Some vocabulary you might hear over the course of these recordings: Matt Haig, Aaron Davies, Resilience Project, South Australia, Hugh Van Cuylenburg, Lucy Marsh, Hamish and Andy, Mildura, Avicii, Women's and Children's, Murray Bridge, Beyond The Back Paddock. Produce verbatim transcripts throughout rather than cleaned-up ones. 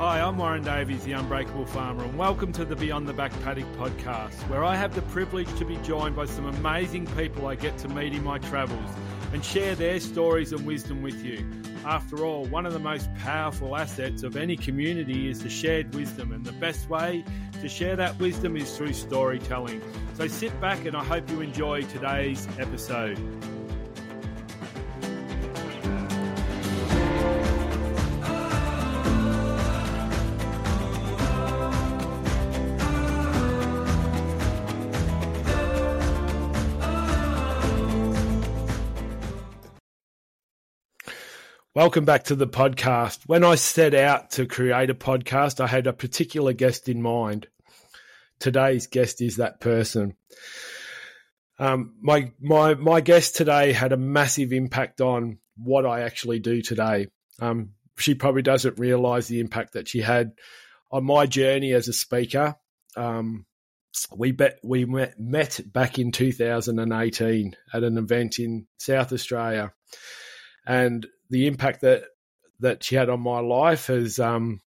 Hi, I'm Aaron Davies, the Unbreakable Farmer, and welcome to the Beyond the Back Paddock podcast, where I have the privilege to be joined by some amazing people I get to meet in my travels and share their stories and wisdom with you. After all, one of the most powerful assets of any community is the shared wisdom, and the best way to share that wisdom is through storytelling. So sit back and I hope you enjoy today's episode. Welcome back to the podcast. When I set out to create a podcast, I had a particular guest in mind. Today's guest is that person. Um, my my my guest today had a massive impact on what I actually do today. Um, she probably doesn't realise the impact that she had on my journey as a speaker. Um, we bet, we met, met back in two thousand eighteen at an event in South Australia, and the impact that, that she had on my life has um,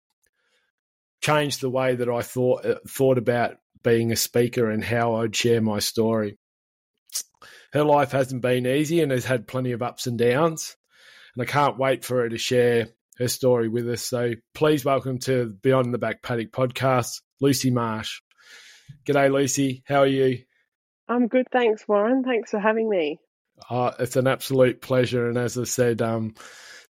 changed the way that I thought thought about being a speaker and how I'd share my story. Her life hasn't been easy and has had plenty of ups and downs, and I can't wait for her to share her story with us. So please welcome to Beyond the Back Paddock podcast, Lucy Marsh. G'day, Lucy. How are you? I'm good, thanks, Warren. Thanks for having me. Uh, it's an absolute pleasure, and as I said, um,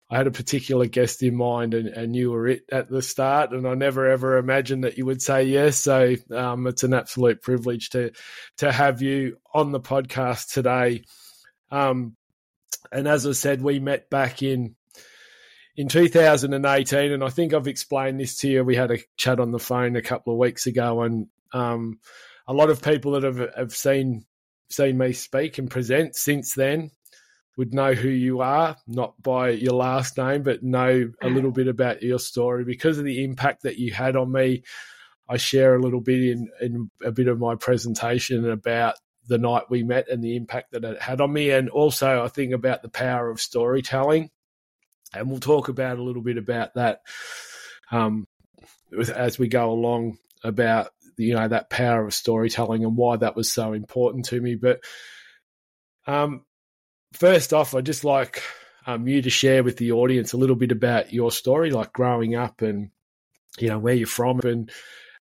I had a particular guest in mind, and, and you were it at the start, and I never ever imagined that you would say yes, so um, it's an absolute privilege to to have you on the podcast today. Um, and as I said, we met back in in two thousand eighteen, and I think I've explained this to you. We had a chat on the phone a couple of weeks ago, and um, a lot of people that have, have seen seen me speak and present since then would know who you are, not by your last name, but know a little bit about your story. Because of the impact that you had on me, I share a little bit in, in a bit of my presentation about the night we met and the impact that it had on me, and also I think about the power of storytelling, and we'll talk about a little bit about that um, as we go along, about you know, that power of storytelling and why that was so important to me. But um, first off, I'd just like um, you to share with the audience a little bit about your story, like growing up and, you know, where you're from and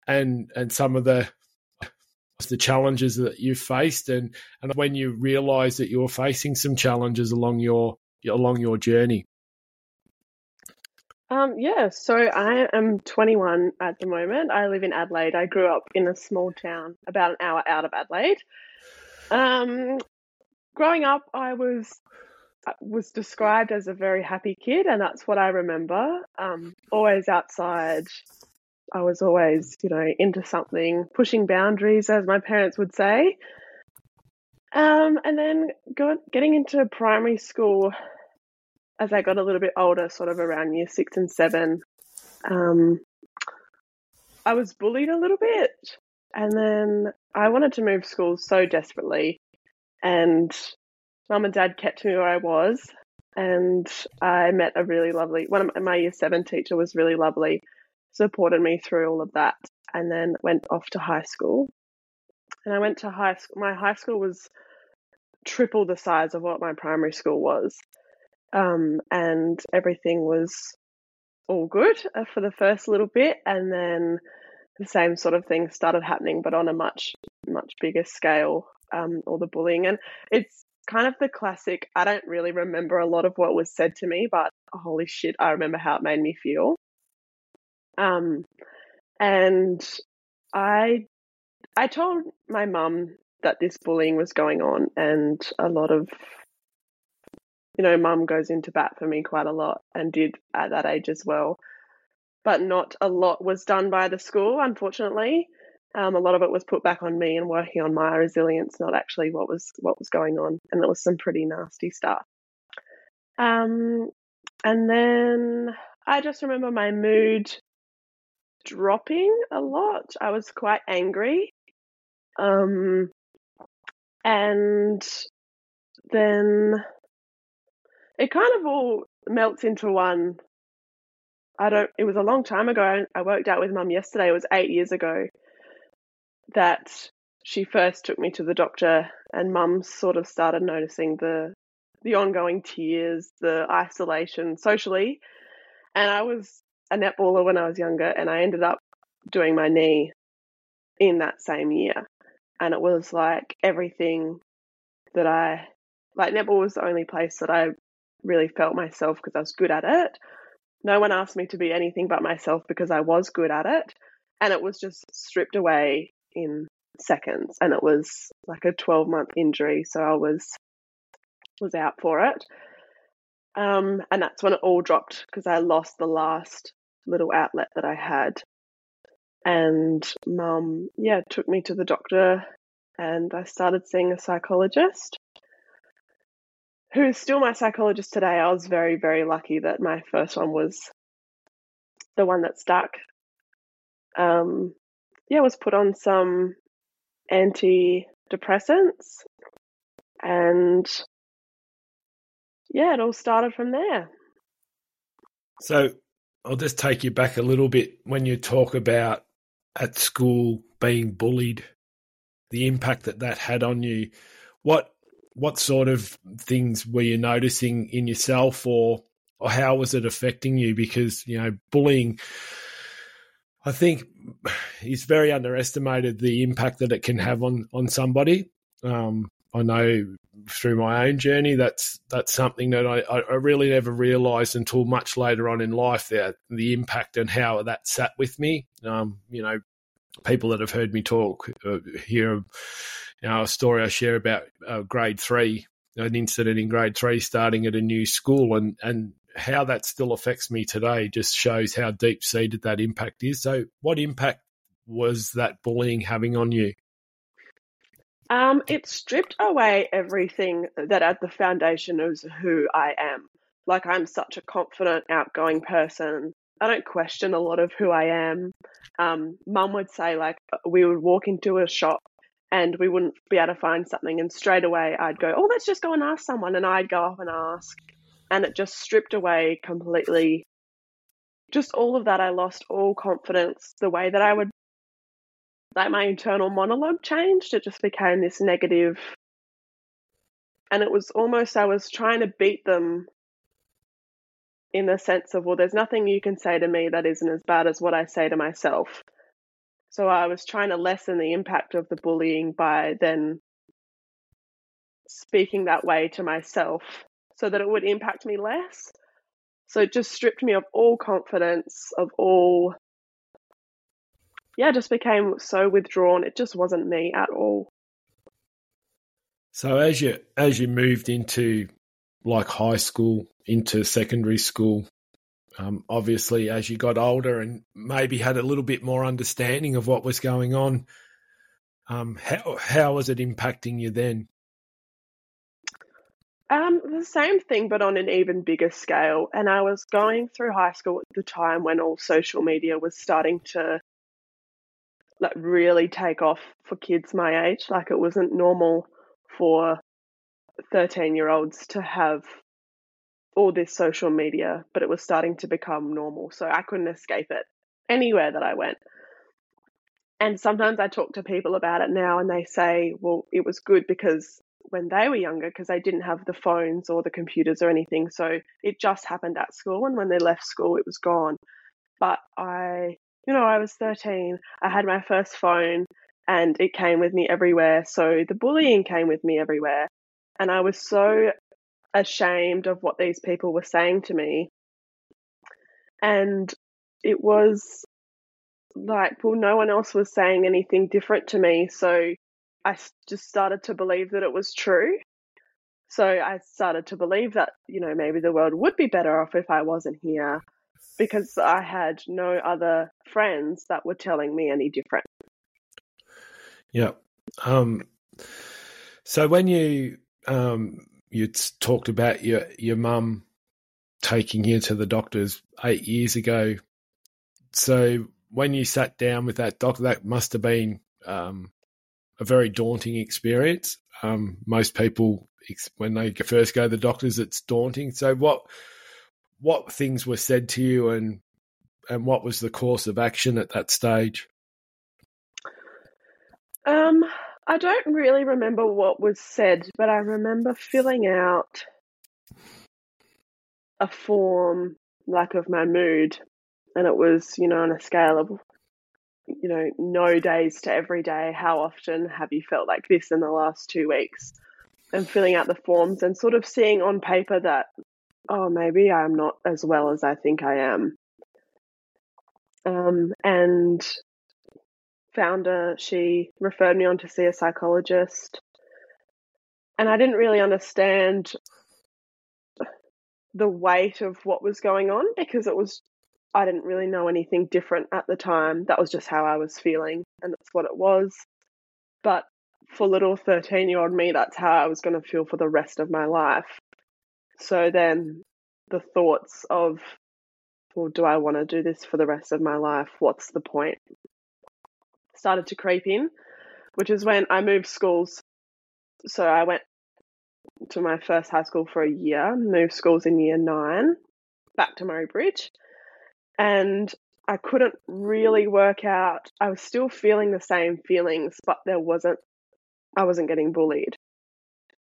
and and some of the the challenges that you faced and, and when you realised that you were facing some challenges along your along your journey. Um, yeah, so I am twenty-one at the moment. I live in Adelaide. I grew up in a small town about an hour out of Adelaide. Um, growing up, I was was described as a very happy kid, and that's what I remember. Um, always outside. I was always, you know, into something, pushing boundaries, as my parents would say. Um, and then got, getting into primary school, as I got a little bit older, sort of around year six and seven, um, I was bullied a little bit. And then I wanted to move school so desperately. And mum and dad kept me where I was. And I met a really lovely, one of my year seven teacher was really lovely, supported me through all of that, and then went off to high school. And I went to high school. My high school was triple the size of what my primary school was. Um, and everything was all good for the first little bit, and then the same sort of thing started happening, but on a much, much bigger scale, um, all the bullying. And it's kind of the classic, I don't really remember a lot of what was said to me, but holy shit, I remember how it made me feel. Um, and I, I told my mum that this bullying was going on, and a lot of you know, mum goes into bat for me quite a lot, and did at that age as well. But not a lot was done by the school, unfortunately. Um, a lot of it was put back on me and working on my resilience, not actually what was what was going on. And it was some pretty nasty stuff. Um, and then I just remember my mood dropping a lot. I was quite angry. Um, and then it kind of all melts into one I don't, it was a long time ago. I worked out with mum yesterday. It was eight years ago that she first took me to the doctor, and mum sort of started noticing the, the ongoing tears, the isolation socially. And I was a netballer when I was younger, and I ended up doing my knee in that same year. And it was like everything that I, like netball was the only place that I really felt myself because I was good at it. No one asked me to be anything but myself because I was good at it. And it was just stripped away in seconds. And it was like a twelve month injury. So I was, was out for it. Um, and that's when it all dropped because I lost the last little outlet that I had. And mum, yeah, took me to the doctor, and I started seeing a psychologist who is still my psychologist today. I was very, very lucky that my first one was the one that stuck. Um, yeah, I was put on some antidepressants, and yeah, it all started from there. So I'll just take you back a little bit when you talk about at school being bullied, the impact that that had on you. What what sort of things were you noticing in yourself, or or how was it affecting you? Because, you know, bullying, I think, is very underestimated, the impact that it can have on, on somebody. Um, I know through my own journey, that's that's something that I, I really never realised until much later on in life, that the impact and how that sat with me. Um, you know, people that have heard me talk uh, hear, you know, a story I share about uh, grade three, an incident in grade three starting at a new school, and, and how that still affects me today just shows how deep-seated that impact is. So what impact was that bullying having on you? Um, it stripped away everything that at the foundation is who I am. Like, I'm such a confident, outgoing person. I don't question a lot of who I am. Um, Mum would say, like, we would walk into a shop and we wouldn't be able to find something, and straight away I'd go, oh, let's just go and ask someone. And I'd go up and ask. And it just stripped away completely just all of that. I lost all confidence. The way that I would, like, my internal monologue changed. It just became this negative. And it was almost, I was trying to beat them in the sense of, well, there's nothing you can say to me that isn't as bad as what I say to myself. So I was trying to lessen the impact of the bullying by then speaking that way to myself so that it would impact me less. So it just stripped me of all confidence, of all... yeah, just became so withdrawn. It just wasn't me at all. So as you as you moved into, like, high school, into secondary school, um, obviously as you got older and maybe had a little bit more understanding of what was going on, um, how how was it impacting you then? Um, the same thing, but on an even bigger scale. And I was going through high school at the time when all social media was starting to, like, really take off for kids my age. Like, it wasn't normal for thirteen year olds to have all this social media, but it was starting to become normal. So I couldn't escape it anywhere that I went. And sometimes I talk to people about it now and they say, well, it was good because when they were younger, because they didn't have the phones or the computers or anything. So it just happened at school. And when they left school, it was gone. But I, you know, I was thirteen, I had my first phone, and it came with me everywhere. So the bullying came with me everywhere. And I was so ashamed of what these people were saying to me. And it was like, well, no one else was saying anything different to me. So I just started to believe that it was true. So I started to believe that, you know, maybe the world would be better off if I wasn't here, because I had no other friends that were telling me any different. Yeah. Um, so when you um, you talked about your, your mum taking you to the doctors eight years ago, so when you sat down with that doctor, that must have been um, a very daunting experience. Um, most people, when they first go to the doctors, it's daunting. So what... what things were said to you, and and what was the course of action at that stage? Um, I don't really remember what was said, but I remember filling out a form, like, of my mood, and it was, you know, on a scale of, you know, no days to every day, how often have you felt like this in the last two weeks? And filling out the forms and sort of seeing on paper that, oh, maybe I'm not as well as I think I am. Um, and founder, she referred me on to see a psychologist, and I didn't really understand the weight of what was going on, because it was, I didn't really know anything different at the time. That was just how I was feeling, and that's what it was. But for little thirteen-year-old me, that's how I was going to feel for the rest of my life. So then the thoughts of, well, do I want to do this for the rest of my life? What's the point? Started to creep in, which is when I moved schools. So I went to my first high school for a year, moved schools in year nine, back to Murray Bridge. And I couldn't really work out. I was still feeling the same feelings, but there wasn't, I wasn't getting bullied.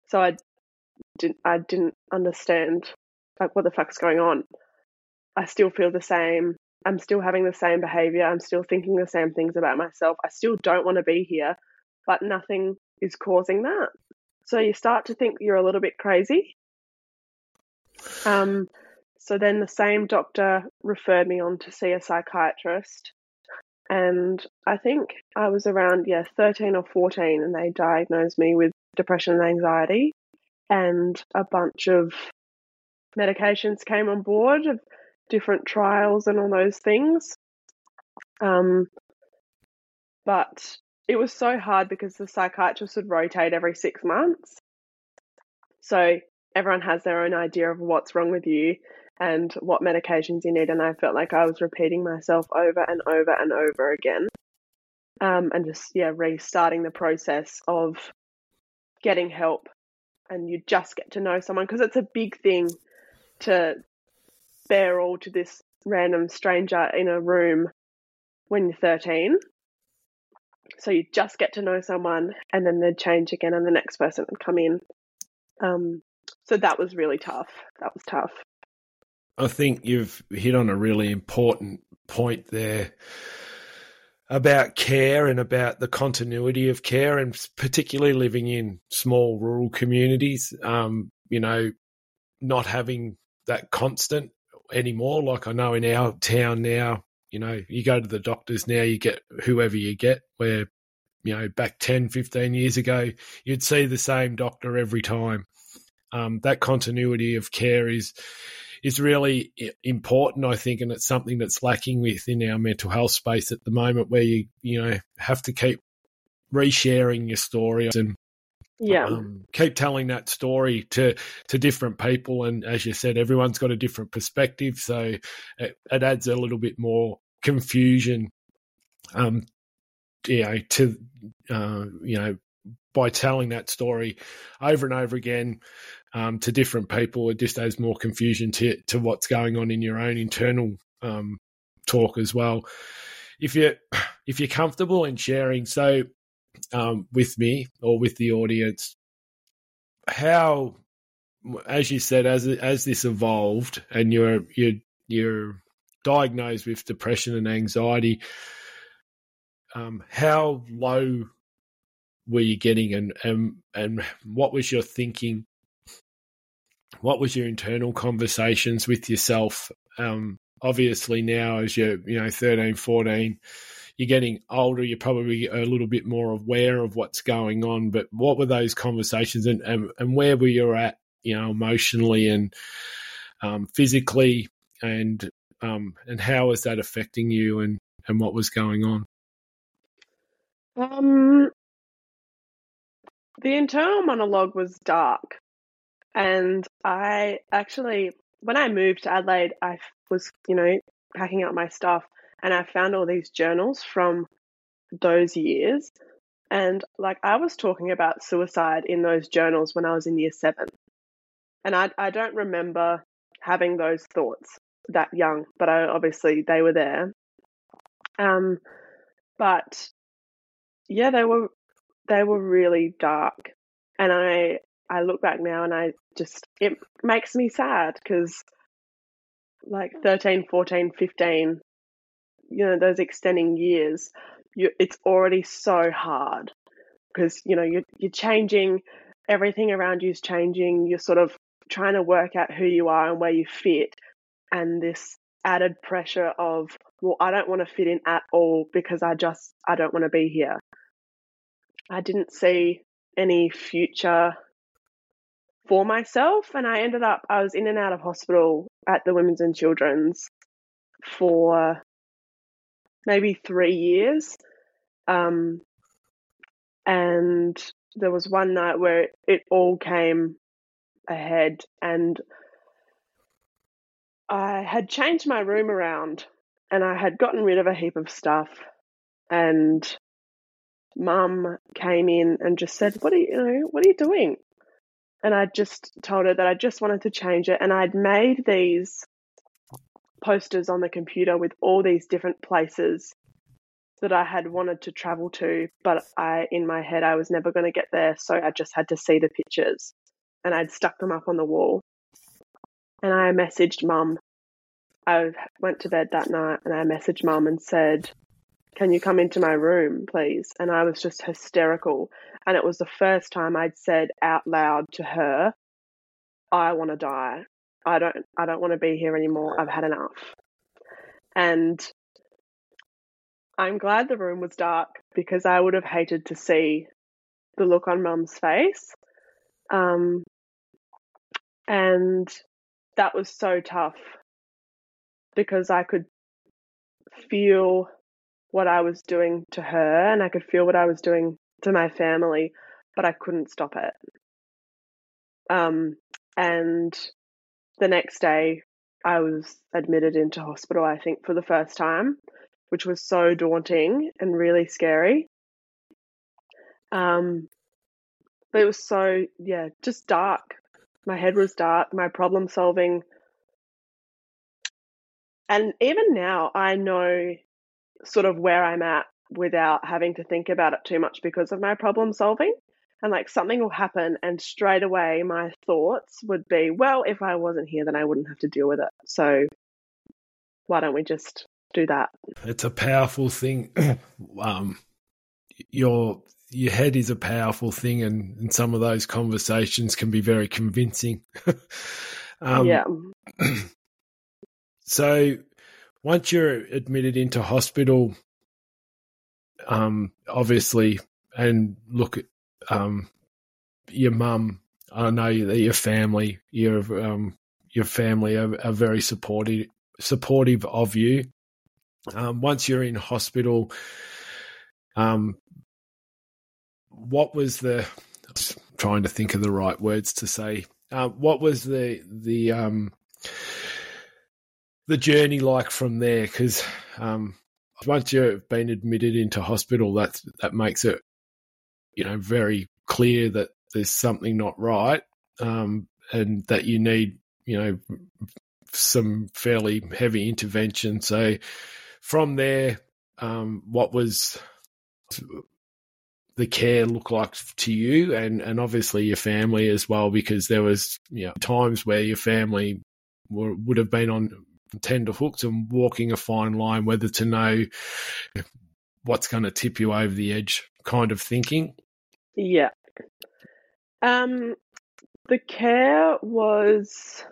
So I didn't, I didn't understand, like, what the fuck's going on. I still feel the same. I'm still having the same behavior. I'm still thinking the same things about myself. I still don't want to be here, but nothing is causing that. So you start to think you're a little bit crazy. Um, so then the same doctor referred me on to see a psychiatrist. And I think I was around, yeah, thirteen or fourteen, and they diagnosed me with depression and anxiety. And a bunch of medications came on board, different trials and all those things. Um, but it was so hard because the psychiatrist would rotate every six months. So everyone has their own idea of what's wrong with you and what medications you need. And I felt like I was repeating myself over and over and over again. Um, and just, yeah, restarting the process of getting help. And you just get to know someone, because it's a big thing to bear all to this random stranger in a room when you're thirteen. So you just get to know someone, and then they'd change again and the next person would come in. Um, so that was really tough. That was tough. I think you've hit on a really important point there about care and about the continuity of care, and particularly living in small rural communities, um, you know, not having that constant anymore. Like, I know in our town now, you know, you go to the doctors now, you get whoever you get, where, you know, back ten, fifteen years ago, you'd see the same doctor every time. Um, that continuity of care is is really important, I think, and it's something that's lacking within our mental health space at the moment, where you, you know, have to keep resharing your story and Yeah, um, keep telling that story to to different people, and as you said, everyone's got a different perspective, so it, it adds a little bit more confusion, um, you know, to uh, you know, by telling that story over and over again um, to different people, it just adds more confusion to to what's going on in your own internal um, talk as well. If you if you're comfortable in sharing, so. Um, with me or with the audience, how, as you said, as as this evolved and you're you're you're diagnosed with depression and anxiety, um, how low were you getting, and and and what was your thinking? What was your internal conversations with yourself? Um, obviously, now as you're you know thirteen, fourteen. You're getting older, you're probably a little bit more aware of what's going on, but what were those conversations, and, and, and where were you at, you know, emotionally and um, physically, and um, and how was that affecting you, and, and what was going on? Um, the internal monologue was dark, and I actually, when I moved to Adelaide, I was, you know, packing up my stuff, and I found all these journals from those years. And, like, I was talking about suicide in those journals when I was in year seven. And I I don't remember having those thoughts. that young, but I, obviously they were there. Um, but yeah, they were they were really dark, and I I look back now and I just it makes me sad because like thirteen, fourteen, fifteen, you know, those extending years, you, it's already so hard because you know you're you're changing, everything around you is changing. You're sort of trying to work out who you are and where you fit, and this added pressure of, well, I don't want to fit in at all because I just, I don't want to be here. I didn't see any future for myself. And I ended up, I was in and out of hospital at the Women's and Children's for maybe three years. Um, and there was one night where it all came ahead, and I had changed my room around and I had gotten rid of a heap of stuff, and Mum came in and just said, what are you, you know, what are you doing? And I just told her that I just wanted to change it, and I'd made these posters on the computer with all these different places that I had wanted to travel to, but I, in my head, I was never going to get there, so I just had to see the pictures, and I'd stuck them up on the wall. And I messaged Mum. I went to bed that night and I messaged Mum and said, can you come into my room, please? And I was just hysterical. And it was the first time I'd said out loud to her, I want to die. I don't, I don't want to be here anymore. I've had enough. And I'm glad the room was dark because I would have hated to see the look on Mum's face. Um, and that was so tough because I could feel what I was doing to her and I could feel what I was doing to my family, but I couldn't stop it. Um, and the next day I was admitted into hospital, I think, for the first time, which was so daunting and really scary. Um, but it was so, yeah, just dark. My head was dark, my problem solving. And even now I know sort of where I'm at without having to think about it too much because of my problem solving. And like something will happen and straight away my thoughts would be, well, if I wasn't here, then I wouldn't have to deal with it. So why don't we just do that? It's a powerful thing. um, your your head is a powerful thing, and, and some of those conversations can be very convincing. um, yeah. So once you're admitted into hospital, um, obviously, and look at um, your mum, I know that your family, your um, your family are, are very supportive supportive of you. Um, once you're in hospital, um. What was the? I'm trying to think of the right words to say. Uh, what was the the um, the journey like from there? Because um, once you've been admitted into hospital, that that makes it, you know, very clear that there's something not right, um, and that you need, you know, some fairly heavy intervention. So from there, um, what was the care look like to you and, and obviously your family as well, because there was, you know, times where your family were, would have been on tenterhooks and walking a fine line whether to know what's going to tip you over the edge kind of thinking. Yeah. Um, the care was,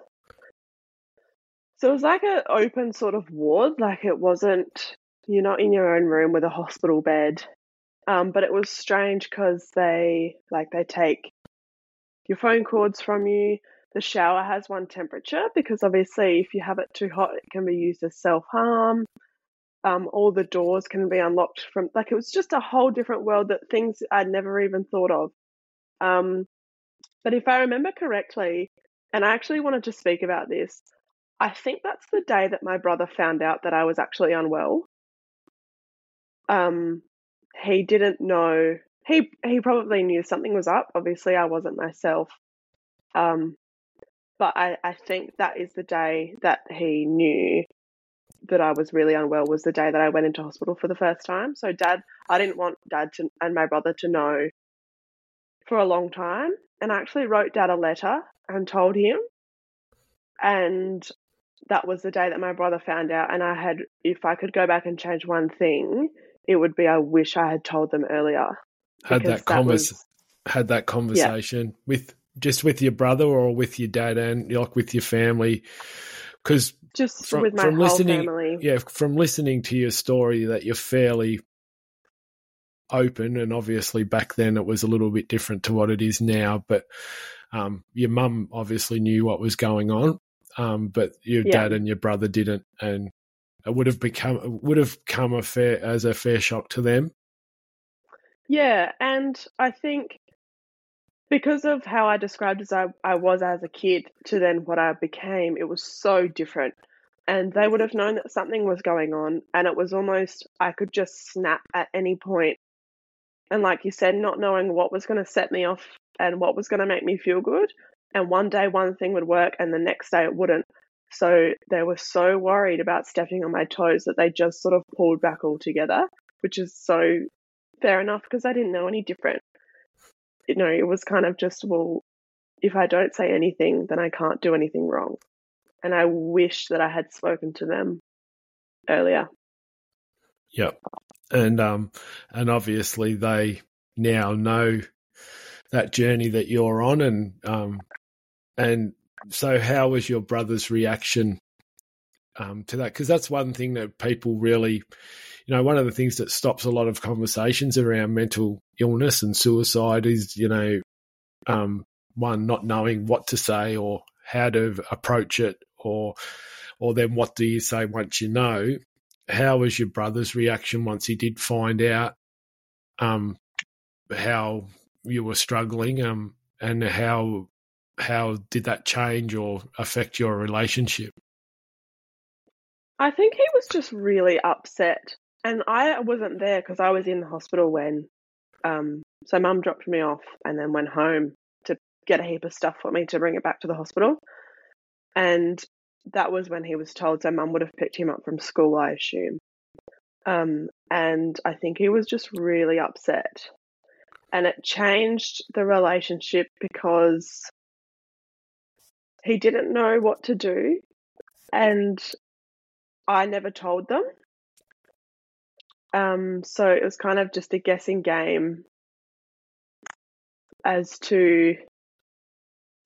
so it was like an open sort of ward, like it wasn't, you're not in your own room with a hospital bed. Um, but it was strange because they, like, they take your phone cords from you. The shower has one temperature because obviously if you have it too hot, it can be used as self-harm. Um, all the doors can be unlocked from, like, it was just a whole different world, that things I'd never even thought of. Um, but if I remember correctly, and I actually wanted to speak about this, I think that's the day that my brother found out that I was actually unwell. Um. He didn't know, he he probably knew something was up. Obviously, I wasn't myself. Um, But I, I think that is the day that he knew that I was really unwell, was the day that I went into hospital for the first time. So dad, I didn't want dad to, and my brother to know for a long time. And I actually wrote dad a letter and told him. And that was the day that my brother found out. And I had, if I could go back and change one thing, it would be, I wish I had told them earlier. Had that, that convers- was, had that conversation yeah. with, just with your brother or with your dad and like with your family? Because just from, with my from whole listening, family. Yeah, from listening to your story that you're fairly open, and obviously back then it was a little bit different to what it is now, but um, your mum obviously knew what was going on, um, but your yeah. dad and your brother didn't, and it would have become it would have come a fair, as a fair shock to them. Yeah, and I think because of how I described as I, I was as a kid to then what I became, it was so different. And they would have known that something was going on, and it was almost I could just snap at any point. And like you said, not knowing what was going to set me off and what was going to make me feel good. And one day one thing would work and the next day it wouldn't. So they were so worried about stepping on my toes that they just sort of pulled back altogether, which is so fair enough because I didn't know any different. You know, it was kind of just, well, if I don't say anything, then I can't do anything wrong. And I wish that I had spoken to them earlier. Yep. And um, and obviously they now know that journey that you're on. And um, and so how was your brother's reaction um, to that? Because that's one thing that people really... You know, one of the things that stops a lot of conversations around mental illness and suicide is, you know, um, one, not knowing what to say or how to approach it, or or then what do you say once you know? How was your brother's reaction once he did find out um, how you were struggling, um, and how how did that change or affect your relationship? I think he was just really upset. And I wasn't there because I was in the hospital when, um, so mum dropped me off and then went home to get a heap of stuff for me to bring it back to the hospital. And that was when he was told, so mum would have picked him up from school, I assume. Um, and I think he was just really upset. And it changed the relationship because he didn't know what to do and I never told them. Um, so it was kind of just a guessing game as to,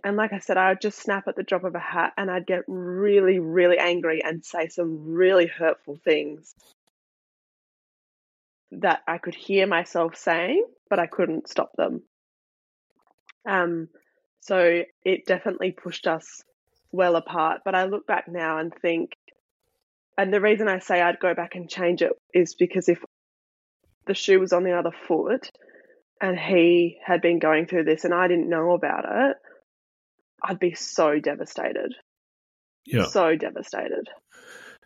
and like I said, I would just snap at the drop of a hat and I'd get really, really angry and say some really hurtful things that I could hear myself saying, but I couldn't stop them. Um, so it definitely pushed us well apart. But I look back now and think, and the reason I say I'd go back and change it is because if the shoe was on the other foot and he had been going through this and I didn't know about it, I'd be so devastated. Yeah. So devastated.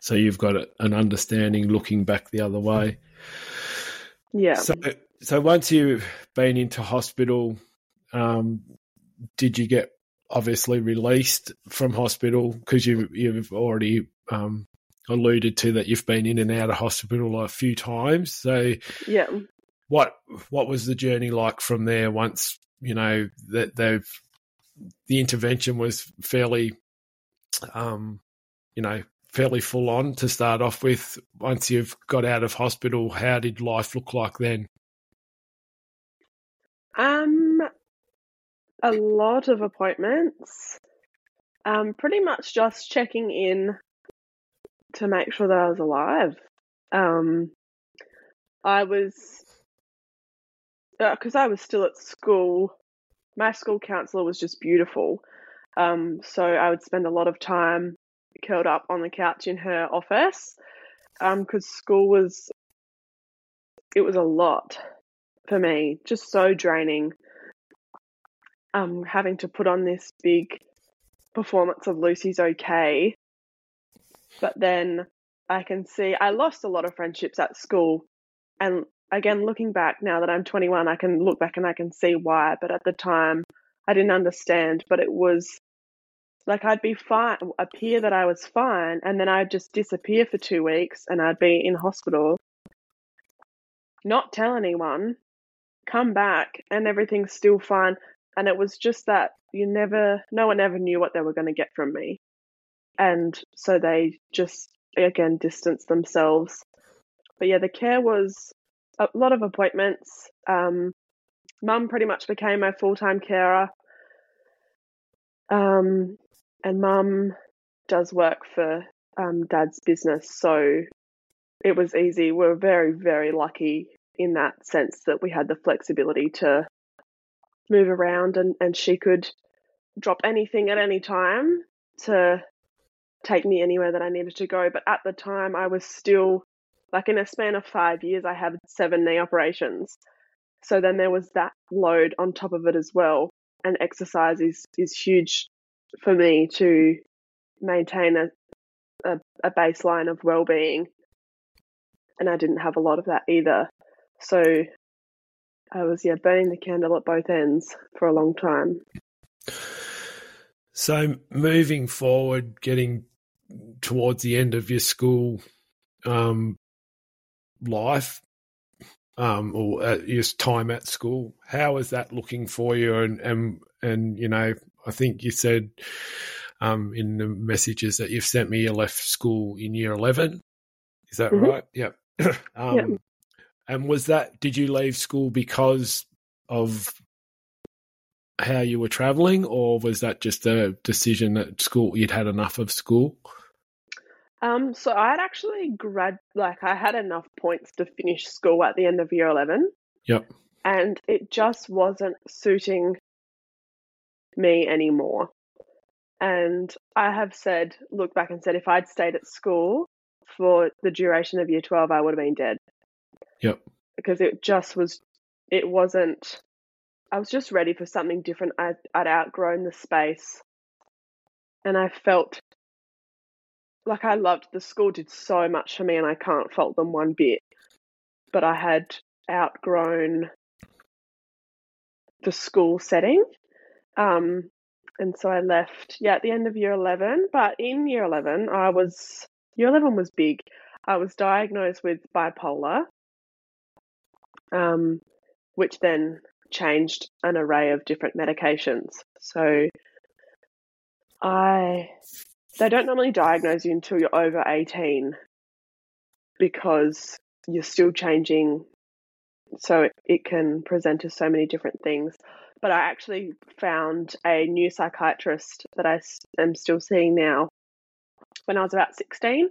So you've got an understanding looking back the other way. Yeah. So, so once you've been into hospital, um, did you get obviously released from hospital because you, you've already um, – alluded to that you've been in and out of hospital a few times. So yeah, what what was the journey like from there once, you know, that they've the intervention was fairly um you know, fairly full on to start off with. Once you've got out of hospital, how did life look like then? Um a lot of appointments. Um pretty much just checking in to make sure that I was alive. Um, I was, because uh, I was still at school, my school counsellor was just beautiful. Um, so I would spend a lot of time curled up on the couch in her office because um, school was, it was a lot for me, just so draining. Um, having to put on this big performance of Lucy's okay. But then I can see I lost a lot of friendships at school. And again, looking back now that I'm twenty-one, I can look back and I can see why. But at the time, I didn't understand. But it was Like I'd be fine, appear that I was fine, and then I'd just disappear for two weeks and I'd be in hospital, not tell anyone, come back and everything's still fine. And it was just that you never, no one ever knew what they were going to get from me. And so they just, again, distanced themselves. But yeah, the care was a lot of appointments. Um, Mum pretty much became my full-time carer. Um, and Mum does work for um, Dad's business, so it was easy. We were very, very lucky in that sense that we had the flexibility to move around, and, and she could drop anything at any time to take me anywhere that I needed to go. But at the time, I was still, like in a span of five years, I had seven knee operations. So then there was that load on top of it as well. And exercise is, is huge for me to maintain a, a, a baseline of well-being. And I didn't have a lot of that either. So I was, yeah, burning the candle at both ends for a long time. So moving forward, getting towards the end of your school um, life, Um, or uh, your time at school, how is that looking for you? And and and you know, I think you said um, in the messages that you've sent me, you left school in year eleven. Is that mm-hmm. right? Yeah. um, yeah. And was that? Did you leave school because of how you were travelling, or was that just a decision at school? You'd had enough of school. Um, so I'd actually grad like I had enough points to finish school at the end of year eleven. Yep. And it just wasn't suiting me anymore. And I have said, look back and said, if I'd stayed at school for the duration of year twelve, I would have been dead. Yep. Because it just was, it wasn't, I was just ready for something different. I'd, I'd outgrown the space, and I felt like I loved the school, did so much for me, and I can't fault them one bit. But I had outgrown the school setting, um, and so I left. Yeah, at the end of year eleven. But in year eleven, I was year eleven was big. I was diagnosed with bipolar, um, which then changed an array of different medications. So I. They don't normally diagnose you until you're over eighteen because you're still changing, so it, it can present as so many different things. But I actually found a new psychiatrist that I am still seeing now when I was about sixteen,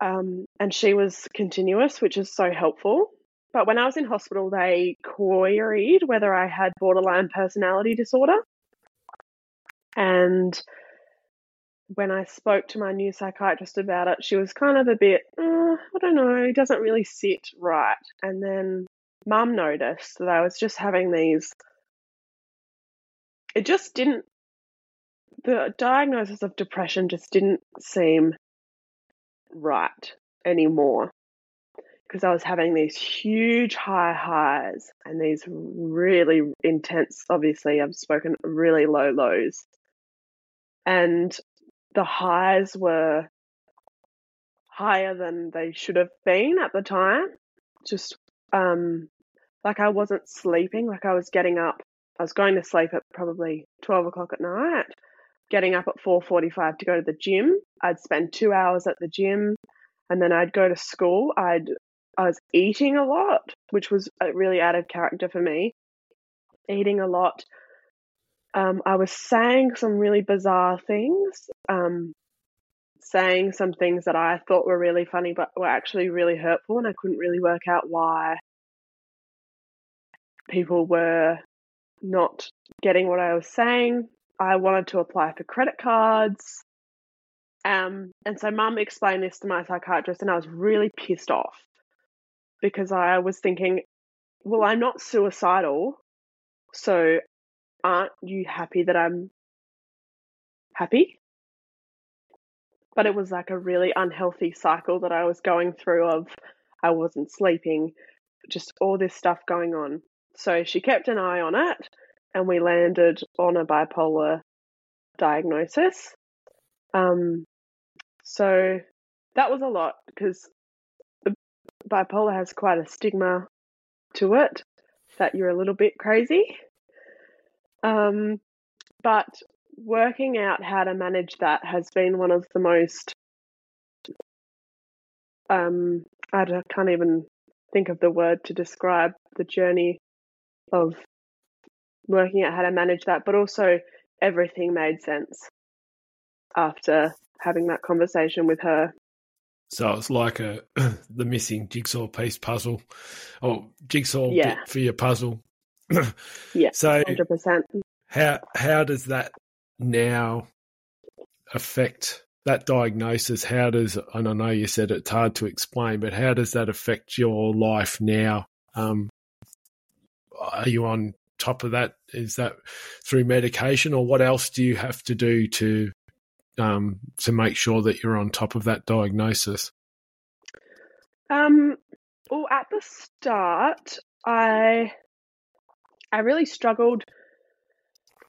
um, and she was continuous, which is so helpful. But when I was in hospital, they queried whether I had borderline personality disorder, and when I spoke to my new psychiatrist about it, she was kind of a bit, oh, I don't know, it doesn't really sit right. And then Mum noticed that I was just having these, it just didn't, the diagnosis of depression just didn't seem right anymore, because I was having these huge high highs and these really intense, obviously I've spoken, really low lows. And the highs were higher than they should have been at the time. Just um, like I wasn't sleeping, like I was getting up. I was going to sleep at probably twelve o'clock at night, getting up at four forty-five to go to the gym. I'd spend two hours at the gym, and then I'd go to school. I'd, I was eating a lot, which was really out of character for me, eating a lot. Um, I was saying some really bizarre things, um, saying some things that I thought were really funny but were actually really hurtful, and I couldn't really work out why people were not getting what I was saying. I wanted to apply for credit cards. Um, and so Mum explained this to my psychiatrist, and I was really pissed off because I was thinking, well, I'm not suicidal, so aren't you happy that I'm happy? But it was like a really unhealthy cycle that I was going through of I wasn't sleeping, just all this stuff going on. So she kept an eye on it, and we landed on a bipolar diagnosis. Um, so that was a lot because bipolar has quite a stigma to it, that you're a little bit crazy. Um, but working out how to manage that has been one of the most, um, I can't even think of the word to describe the journey of working out how to manage that, but also everything made sense after having that conversation with her. So it's like a the missing jigsaw piece puzzle, or jigsaw yeah. bit for your puzzle. Yeah, so one hundred percent. How how does that now affect that diagnosis? How does, and I know you said it's hard to explain, but how does that affect your life now? Um, are you on top of that? Is that through medication, or what else do you have to do to um, to make sure that you're on top of that diagnosis? Um, well, at the start, I I really struggled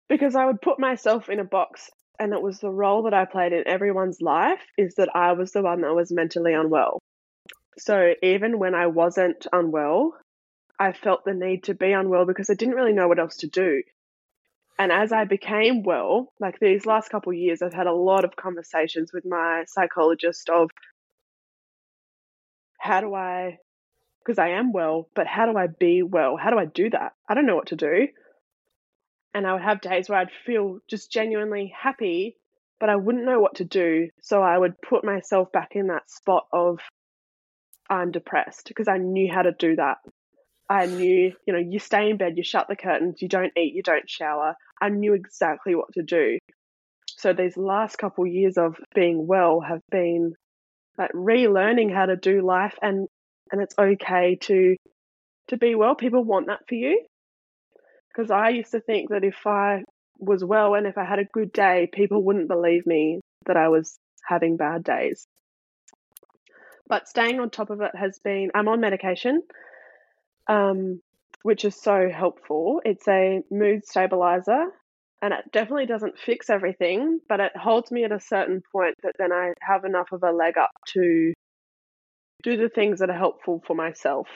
because I would put myself in a box, and it was the role that I played in everyone's life is that I was the one that was mentally unwell. So even when I wasn't unwell, I felt the need to be unwell because I didn't really know what else to do. And as I became well, like these last couple of years, I've had a lot of conversations with my psychologist of how do I, because I am well, but how do I be well? How do I do that? I don't know what to do. And I would have days where I'd feel just genuinely happy, but I wouldn't know what to do. So I would put myself back in that spot of I'm depressed because I knew how to do that. I knew, you know, you stay in bed, you shut the curtains, you don't eat, you don't shower. I knew exactly what to do. So these last couple of years of being well have been like relearning how to do life, and, and it's okay to to be well. People want that for you. Because I used to think that if I was well and if I had a good day, people wouldn't believe me that I was having bad days. But staying on top of it has been, I'm on medication, um, which is so helpful. It's a mood stabilizer, and it definitely doesn't fix everything, but it holds me at a certain point that then I have enough of a leg up to do the things that are helpful for myself.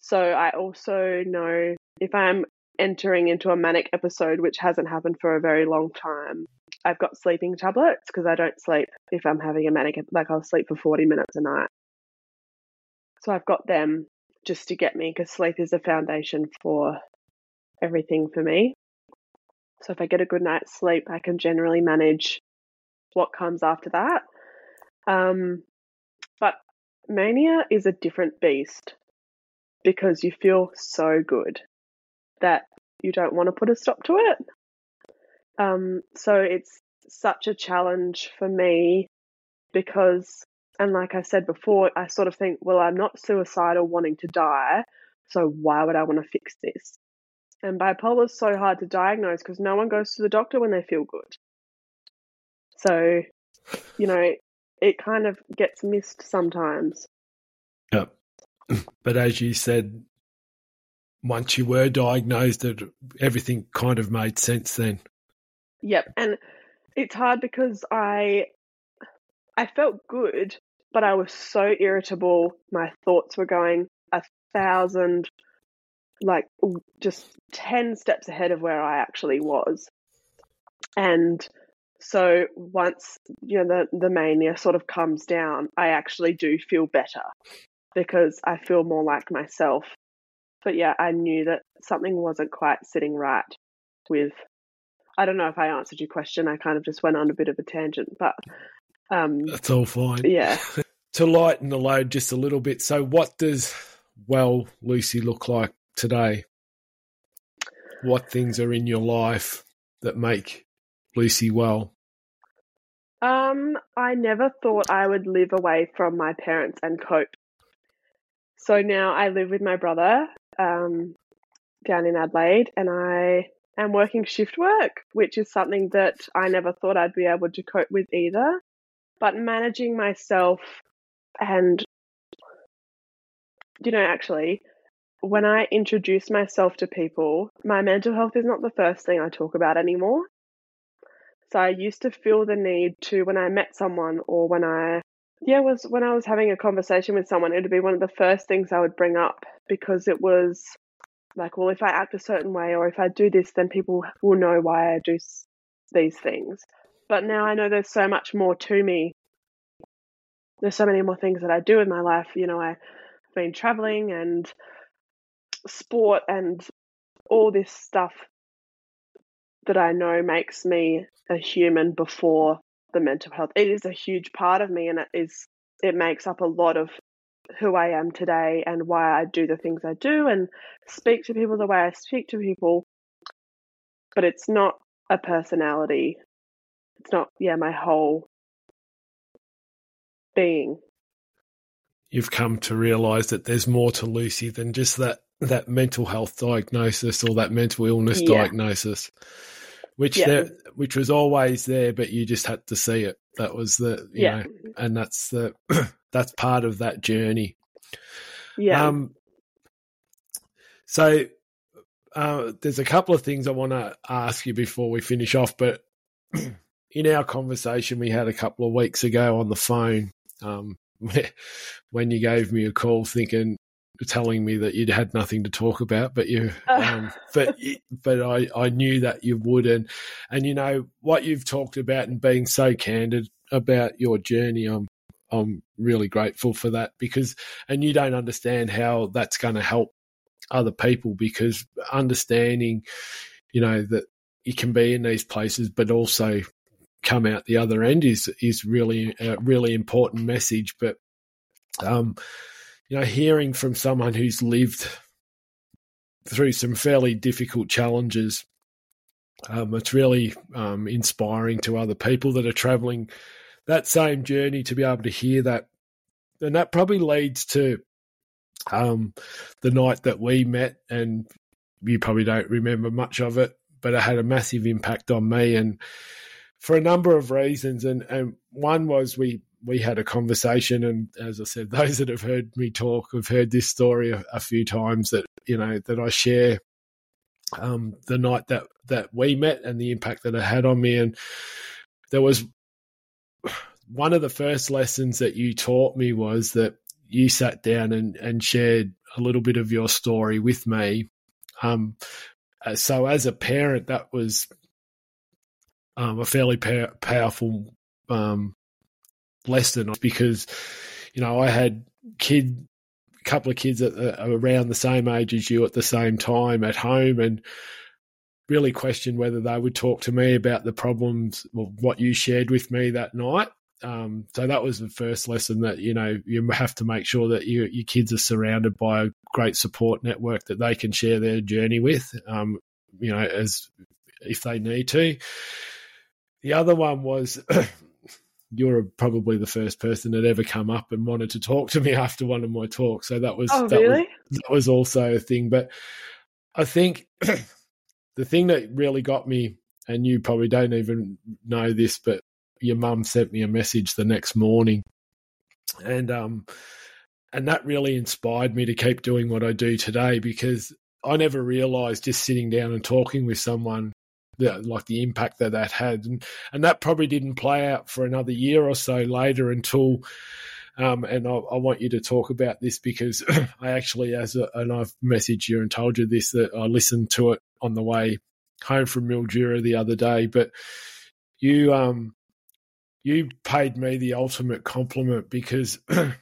So I also know if I'm entering into a manic episode, which hasn't happened for a very long time, I've got sleeping tablets because I don't sleep if I'm having a manic, like I'll sleep for forty minutes a night. So I've got them just to get me, because sleep is the foundation for everything for me. So if I get a good night's sleep, I can generally manage what comes after that. Um, but mania is a different beast because you feel so good that you don't want to put a stop to it. Um, so it's such a challenge for me because, and like I said before, I sort of think, well, I'm not suicidal wanting to die, so why would I want to fix this? And bipolar is so hard to diagnose because no one goes to the doctor when they feel good. So, you know, it kind of gets missed sometimes. Yeah. But as you said, once you were diagnosed, that everything kind of made sense then. Yep, and it's hard because I I felt good, but I was so irritable. My thoughts were going a thousand, like just ten steps ahead of where I actually was. And so once, you know, the, the mania sort of comes down, I actually do feel better because I feel more like myself. But yeah, I knew that something wasn't quite sitting right with, I don't know if I answered your question. I kind of just went on a bit of a tangent, but. Um, That's all fine. Yeah. To lighten the load just a little bit. So what does well Lucy look like today? What things are in your life that make Lucy well? Um, I never thought I would live away from my parents and cope. So now I live with my brother um, down in Adelaide, and I am working shift work, which is something that I never thought I'd be able to cope with either. But managing myself and, you know, actually, when I introduce myself to people, my mental health is not the first thing I talk about anymore. So I used to feel the need to, when I met someone or when I, yeah, was when I was having a conversation with someone, it would be one of the first things I would bring up, because it was like, well, if I act a certain way or if I do this, then people will know why I do these things. But now I know there's so much more to me. There's so many more things that I do in my life. You know, I've been traveling and sport and all this stuff that I know makes me a human before the mental health. It is a huge part of me, and it is it makes up a lot of who I am today and why I do the things I do and speak to people the way I speak to people. But it's not a personality. It's not, yeah, my whole being. You've come to realise that there's more to Lucy than just that, that mental health diagnosis or that mental illness yeah. diagnosis, which yeah. there, which was always there, but you just had to see it. That was the, you yeah. know, and that's the, that's part of that journey. Yeah. Um, so uh, there's a couple of things I want to ask you before we finish off, but in our conversation we had a couple of weeks ago on the phone, um, when you gave me a call thinking, telling me that you'd had nothing to talk about, but you, um, but but I, I knew that you would, and and you know what you've talked about and being so candid about your journey. I'm I'm really grateful for that, because and you don't understand how that's going to help other people, because understanding, you know, that you can be in these places, but also come out the other end is is really a really important message. But um. you know, hearing from someone who's lived through some fairly difficult challenges, um, it's really um, inspiring to other people that are travelling that same journey to be able to hear that. And that probably leads to um, the night that we met, and you probably don't remember much of it, but it had a massive impact on me, and for a number of reasons. And, and one was we... we had a conversation, and as I said, those that have heard me talk have heard this story a, a few times that, you know, that I share um, the night that, that we met and the impact that it had on me. And there was one of the first lessons that you taught me was that you sat down and, and shared a little bit of your story with me. Um, so as a parent, that was um, a fairly pa- powerful um less than, because, you know, I had kid, a couple of kids at the, around the same age as you at the same time at home, and really questioned whether they would talk to me about the problems or what you shared with me that night. Um, so that was the first lesson, that, you know, you have to make sure that you, your kids are surrounded by a great support network that they can share their journey with, um, you know, as if they need to. The other one was... you're probably the first person that ever come up and wanted to talk to me after one of my talks. So that was, oh, that, really? was that was also a thing. But I think the thing that really got me, and you probably don't even know this, but your mum sent me a message the next morning, and um, and that really inspired me to keep doing what I do today, because I never realised just sitting down and talking with someone The, like the impact that that had, and and that probably didn't play out for another year or so later until, um, and I, I want you to talk about this, because I actually, as a, and I've messaged you and told you this, that I listened to it on the way home from Mildura the other day. But you, um, you paid me the ultimate compliment, because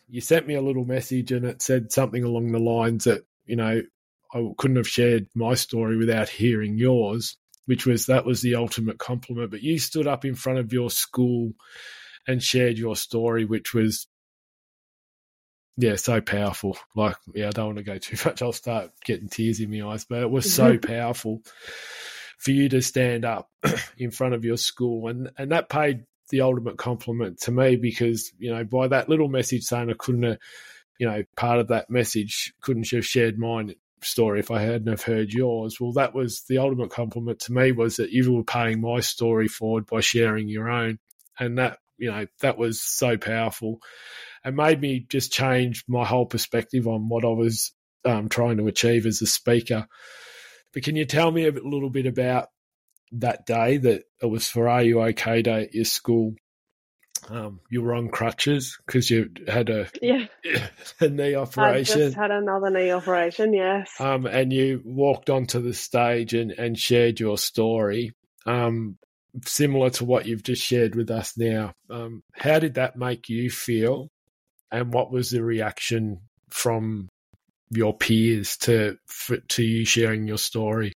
you sent me a little message, and it said something along the lines that, you know, I couldn't have shared my story without hearing yours, which was, that was the ultimate compliment. But you stood up in front of your school and shared your story, which was, yeah, so powerful. Like, yeah, I don't want to go too much. I'll start getting tears in my eyes, but it was so powerful for you to stand up in front of your school. And, and that paid the ultimate compliment to me, because, you know, by that little message saying I couldn't have, you know, part of that message, couldn't have shared mine story if I hadn't have heard yours. Well, that was the ultimate compliment to me, was that you were paying my story forward by sharing your own. And that, you know, that was so powerful and made me just change my whole perspective on what I was um, trying to achieve as a speaker. But can you tell me a little bit about that day that it was for Are You OK Day at your school, um, you were on crutches because you had a, yeah. a knee operation. I just had another knee operation, yes. Um, and you walked onto the stage and, and shared your story, um, similar to what you've just shared with us now. Um, how did that make you feel, and what was the reaction from your peers to for, to you sharing your story?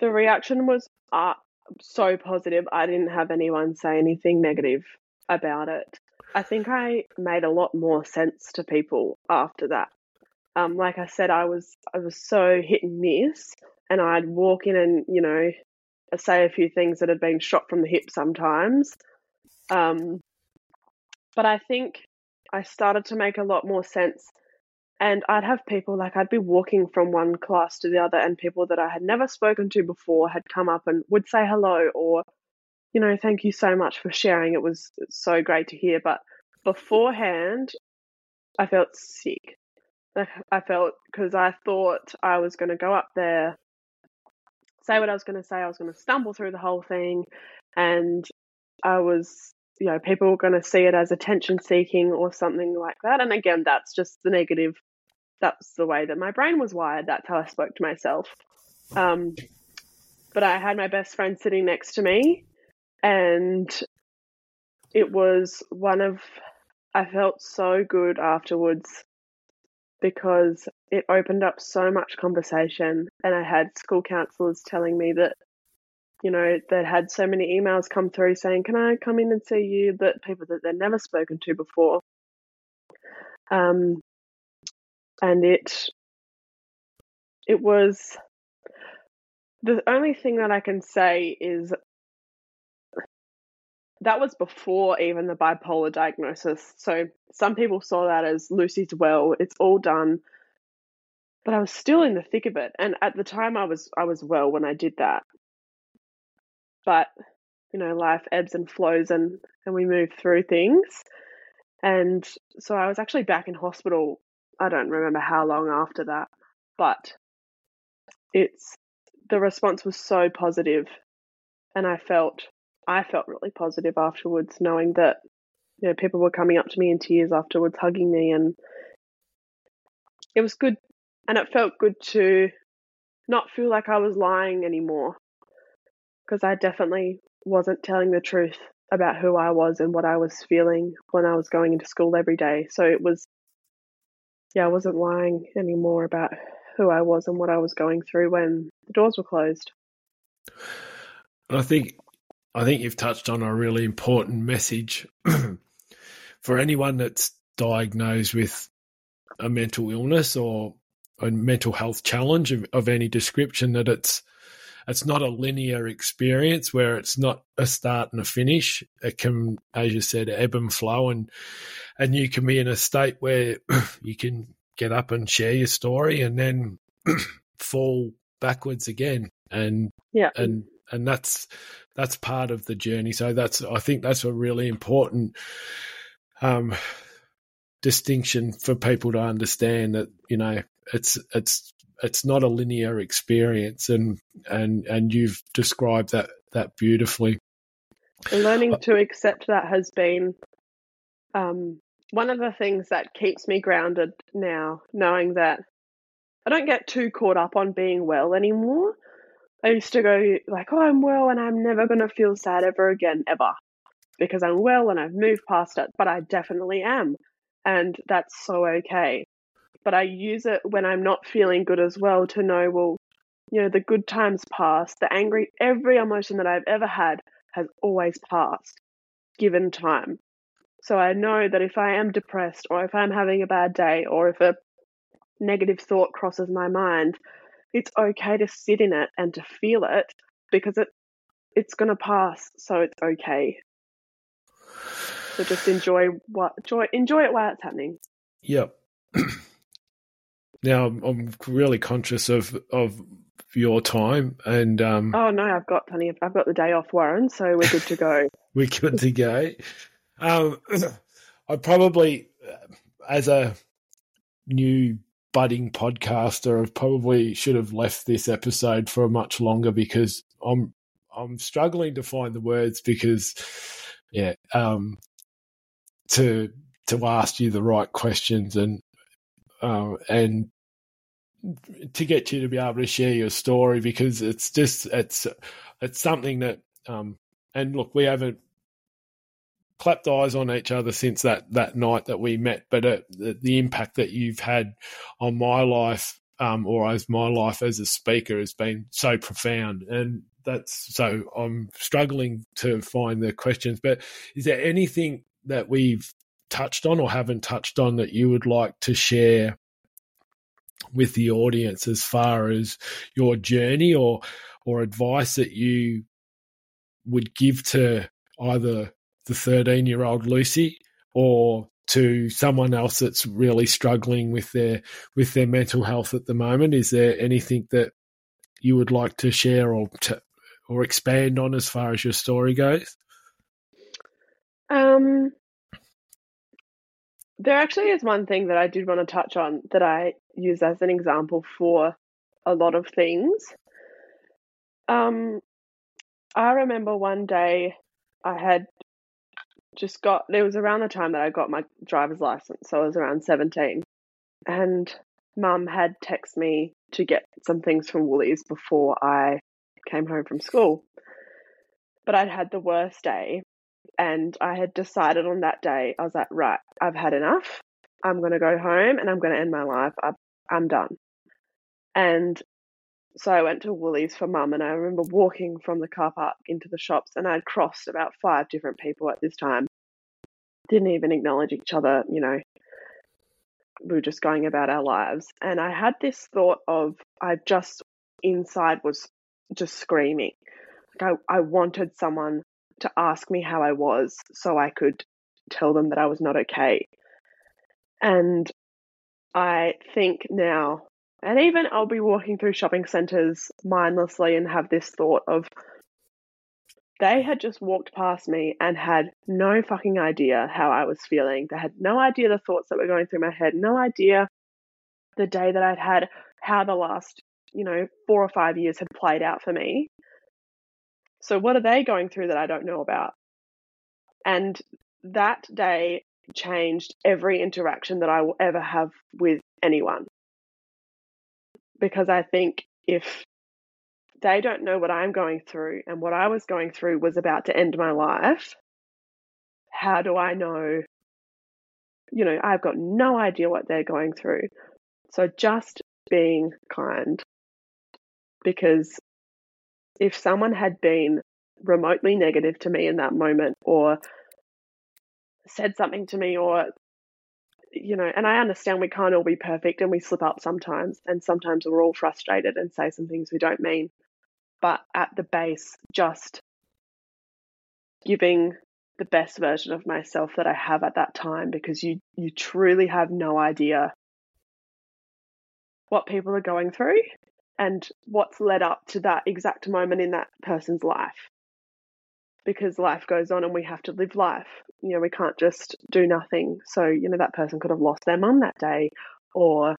The reaction was uh, so positive. I didn't have anyone say anything negative about it. I think I made a lot more sense to people after that. Um, like I said, I was I was so hit and miss, and I'd walk in and, you know, say a few things that had been shot from the hip sometimes. Um, but I think I started to make a lot more sense. And I'd have people, like I'd be walking from one class to the other, and people that I had never spoken to before had come up and would say hello or, you know, thank you so much for sharing. It was so great to hear. But beforehand, I felt sick. I felt, because I thought I was going to go up there, say what I was going to say. I was going to stumble through the whole thing. And I was... you know, people were going to see it as attention seeking or something like that. And again, that's just the negative. That's the way that my brain was wired. That's how I spoke to myself. Um, but I had my best friend sitting next to me, and it was one of, I felt so good afterwards because it opened up so much conversation. And I had school counsellors telling me that, you know, that had so many emails come through saying, can I come in and see you, that people that they'd never spoken to before. Um, and it, it was, the only thing that I can say is that was before even the bipolar diagnosis. So some people saw that as Lucy's well, it's all done. But I was still in the thick of it. And at the time I was, I was well when I did that. But, you know, life ebbs and flows, and, and we move through things. And so I was actually back in hospital. I don't remember how long after that, but it's, the response was so positive. And I felt, I felt really positive afterwards, knowing that, you know, people were coming up to me in tears afterwards, hugging me, and it was good. And it felt good to not feel like I was lying anymore, because I definitely wasn't telling the truth about who I was and what I was feeling when I was going into school every day. So it was, yeah, I wasn't lying anymore about who I was and what I was going through when the doors were closed. And I think, I think you've touched on a really important message for anyone that's diagnosed with a mental illness or a mental health challenge of, of any description, that it's, it's not a linear experience where it's not a start and a finish. It can, as you said, ebb and flow, and and you can be in a state where you can get up and share your story and then fall backwards again. And yeah. and and that's that's part of the journey. So that's I think that's a really important um, distinction for people to understand, that, you know, it's it's it's not a linear experience, and and, and you've described that, that beautifully. Learning to accept that has been um, one of the things that keeps me grounded now, knowing that I don't get too caught up on being well anymore. I used to go like, oh, I'm well and I'm never going to feel sad ever again, ever, because I'm well and I've moved past it, but I definitely am, and that's so okay. But I use it when I'm not feeling good as well to know, well, you know, the good times past, the angry, every emotion that I've ever had has always passed, given time. So I know that if I am depressed, or if I'm having a bad day, or if a negative thought crosses my mind, it's okay to sit in it and to feel it, because it it's going to pass, so it's okay. So just enjoy what joy enjoy it while it's happening. Yep. Now, I'm really conscious of, of your time, and um, oh no, I've got plenty of, I've got the day off, Warren, so we're good to go. We're good to go. Um, I probably, as a new budding podcaster, I probably should have left this episode for much longer because I'm I'm struggling to find the words because, yeah, um, to to ask you the right questions and uh, and to get you to be able to share your story, because it's just it's it's something that um, and look, we haven't clapped eyes on each other since that, that night that we met, but uh, the, the impact that you've had on my life um, or as my life as a speaker has been so profound, and that's so I'm struggling to find the questions. But is there anything that we've touched on or haven't touched on that you would like to share with the audience as far as your journey or or advice that you would give to either the thirteen-year-old Lucy or to someone else that's really struggling with their with their mental health at the moment? Is there anything that you would like to share or to, or expand on as far as your story goes? Um, there actually is one thing that I did want to touch on that I use as an example for a lot of things. Um, I remember one day I had just got, it was around the time that I got my driver's license, so I was around seventeen, and Mum had texted me to get some things from Woolies before I came home from school. But I'd had the worst day, and I had decided on that day, I was like, right, I've had enough. I'm going to go home and I'm going to end my life. I, I'm done. And so I went to Woolies for Mum, and I remember walking from the car park into the shops, and I'd crossed about five different people at this time. Didn't even acknowledge each other, you know. We were just going about our lives. And I had this thought of, I just, inside was just screaming. Like I, I wanted someone to ask me how I was so I could tell them that I was not okay. And I think now, and even I'll be walking through shopping centres mindlessly and have this thought of, they had just walked past me and had no fucking idea how I was feeling. They had no idea the thoughts that were going through my head, no idea the day that I'd had, how the last, you know, four or five years had played out for me. So what are they going through that I don't know about? And that day changed every interaction that I will ever have with anyone. Because I think if they don't know what I'm going through and what I was going through was about to end my life, how do I know? You know, I've got no idea what they're going through. So just being kind. Because if someone had been remotely negative to me in that moment or said something to me or you know, and I understand we can't all be perfect and we slip up sometimes, and sometimes we're all frustrated and say some things we don't mean. But at the base, just giving the best version of myself that I have at that time, because you, you truly have no idea what people are going through and what's led up to that exact moment in that person's life. Because life goes on and we have to live life. You know, we can't just do nothing. So, you know, that person could have lost their mum that day, or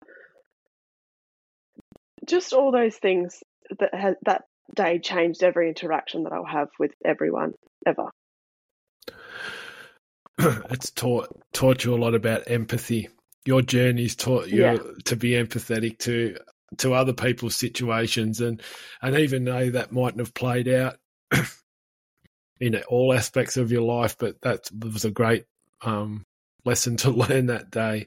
just all those things that ha- that day changed every interaction that I'll have with everyone ever. It's taught taught you a lot about empathy. Your journey's taught you yeah. to be empathetic to to other people's situations, and and even though that mightn't have played out in all aspects of your life, but that was a great um, lesson to learn that day.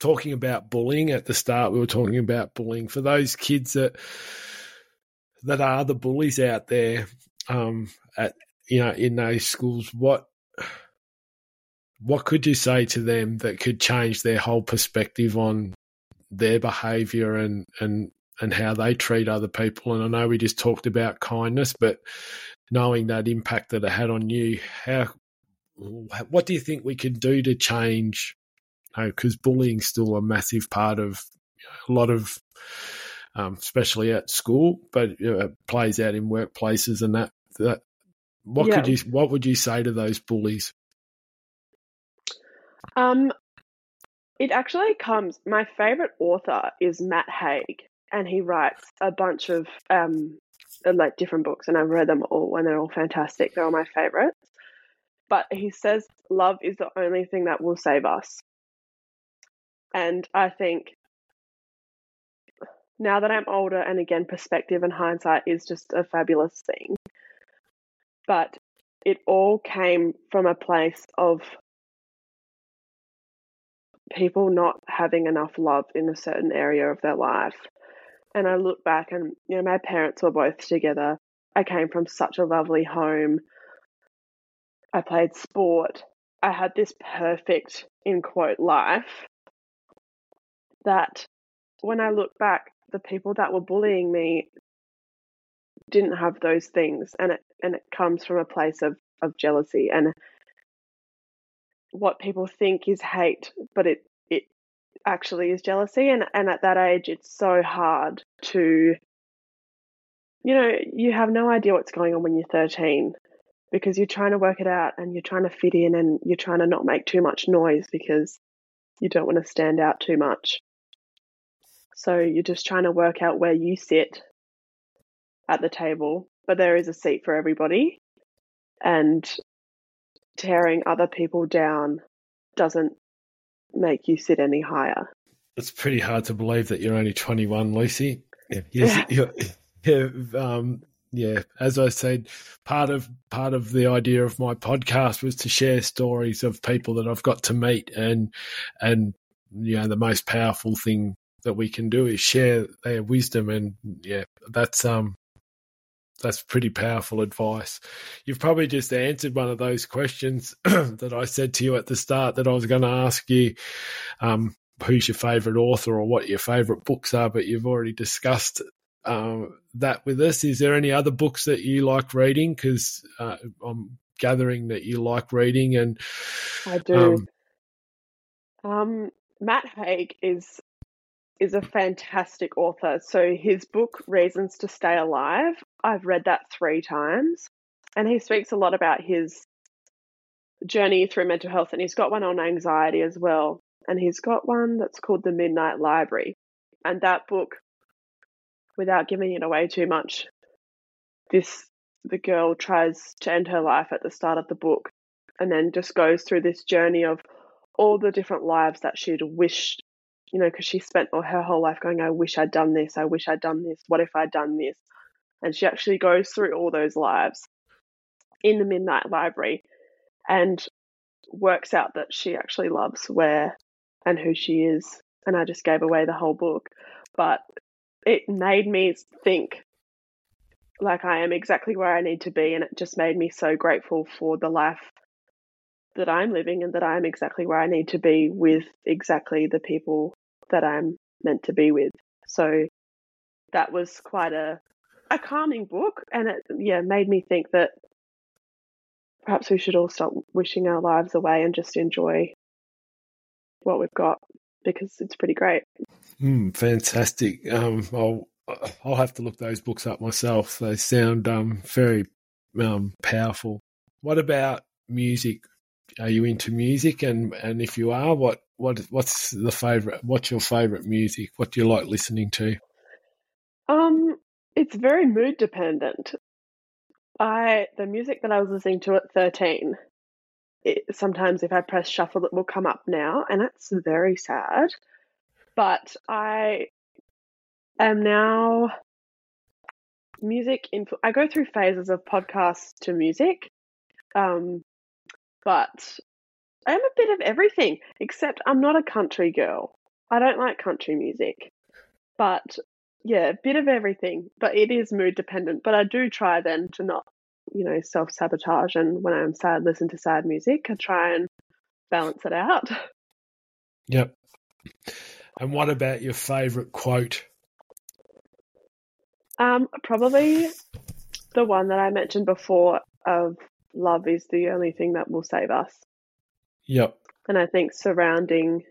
Talking about bullying at the start, we were talking about bullying. For those kids that that are the bullies out there, um, at you know in those schools, what what could you say to them that could change their whole perspective on their behaviour and and and how they treat other people? And I know we just talked about kindness, but knowing that impact that it had on you, how, what do you think we can do to change? Because you know, bullying's still a massive part of a lot of, um, especially at school, but you know, it plays out in workplaces and that. That what yeah. could you, what would you say to those bullies? Um, It actually comes, my favourite author is Matt Haig, and he writes a bunch of um, like different books, and I've read them all and they're all fantastic. They're all my favourites. But he says love is the only thing that will save us. And I think now that I'm older, and again, perspective and hindsight is just a fabulous thing. But it all came from a place of people not having enough love in a certain area of their life. And I look back and, you know, my parents were both together. I came from such a lovely home. I played sport. I had this perfect, in quote, life that when I look back, the people that were bullying me didn't have those things. And it, and it comes from a place of, of jealousy and what people think is hate, but it, it actually is jealousy. And, and at that age, it's so hard to, you know, you have no idea what's going on when you're thirteen because you're trying to work it out and you're trying to fit in and you're trying to not make too much noise because you don't want to stand out too much. So you're just trying to work out where you sit at the table, but there is a seat for everybody, and tearing other people down doesn't make you sit any higher. It's pretty hard to believe that you're only twenty-one, Lucy. Yeah, yes, yeah. You're, you're, um, yeah. As I said, part of part of the idea of my podcast was to share stories of people that I've got to meet, and and you know the most powerful thing that we can do is share their wisdom, and yeah, that's um. That's pretty powerful advice. You've probably just answered one of those questions that I said to you at the start that I was going to ask you, um, who's your favourite author or what your favourite books are, but you've already discussed um, that with us. Is there any other books that you like reading? Because uh, I'm gathering that you like reading. And I do. Um, um, Matt Haig is... is a fantastic author. So his book, Reasons to Stay Alive, I've read that three times, and he speaks a lot about his journey through mental health, and he's got one on anxiety as well, and he's got one that's called The Midnight Library. And that book, without giving it away too much, this the girl tries to end her life at the start of the book and then just goes through this journey of all the different lives that she'd wished. You know, because she spent all her whole life going, I wish I'd done this, I wish I'd done this, what if I'd done this? And she actually goes through all those lives in the Midnight Library and works out that she actually loves where and who she is. And I just gave away the whole book. But it made me think like I am exactly where I need to be, and it just made me so grateful for the life that I'm living and that I'm exactly where I need to be with exactly the people that I'm meant to be with. So that was quite a a calming book, and it yeah made me think that perhaps we should all stop wishing our lives away and just enjoy what we've got, because it's pretty great. Mm, fantastic. Um, I'll I'll have to look those books up myself. They sound um very um powerful. What about music? Are you into music? And, and if you are, what, what what's the favorite? What's your favorite music? What do you like listening to? Um, it's very mood dependent. I the music that I was listening to at thirteen, it, sometimes if I press shuffle, it will come up now, and it's very sad. But I am now music. Influ- I go through phases of podcasts to music. Um. But I'm a bit of everything, except I'm not a country girl. I don't like country music. But, yeah, a bit of everything. But it is mood dependent. But I do try then to not, you know, self-sabotage. And when I'm sad, listen to sad music. I try and balance it out. Yep. And what about your favourite quote? Um, probably the one that I mentioned before of, love is the only thing that will save us. Yep. And I think surrounding,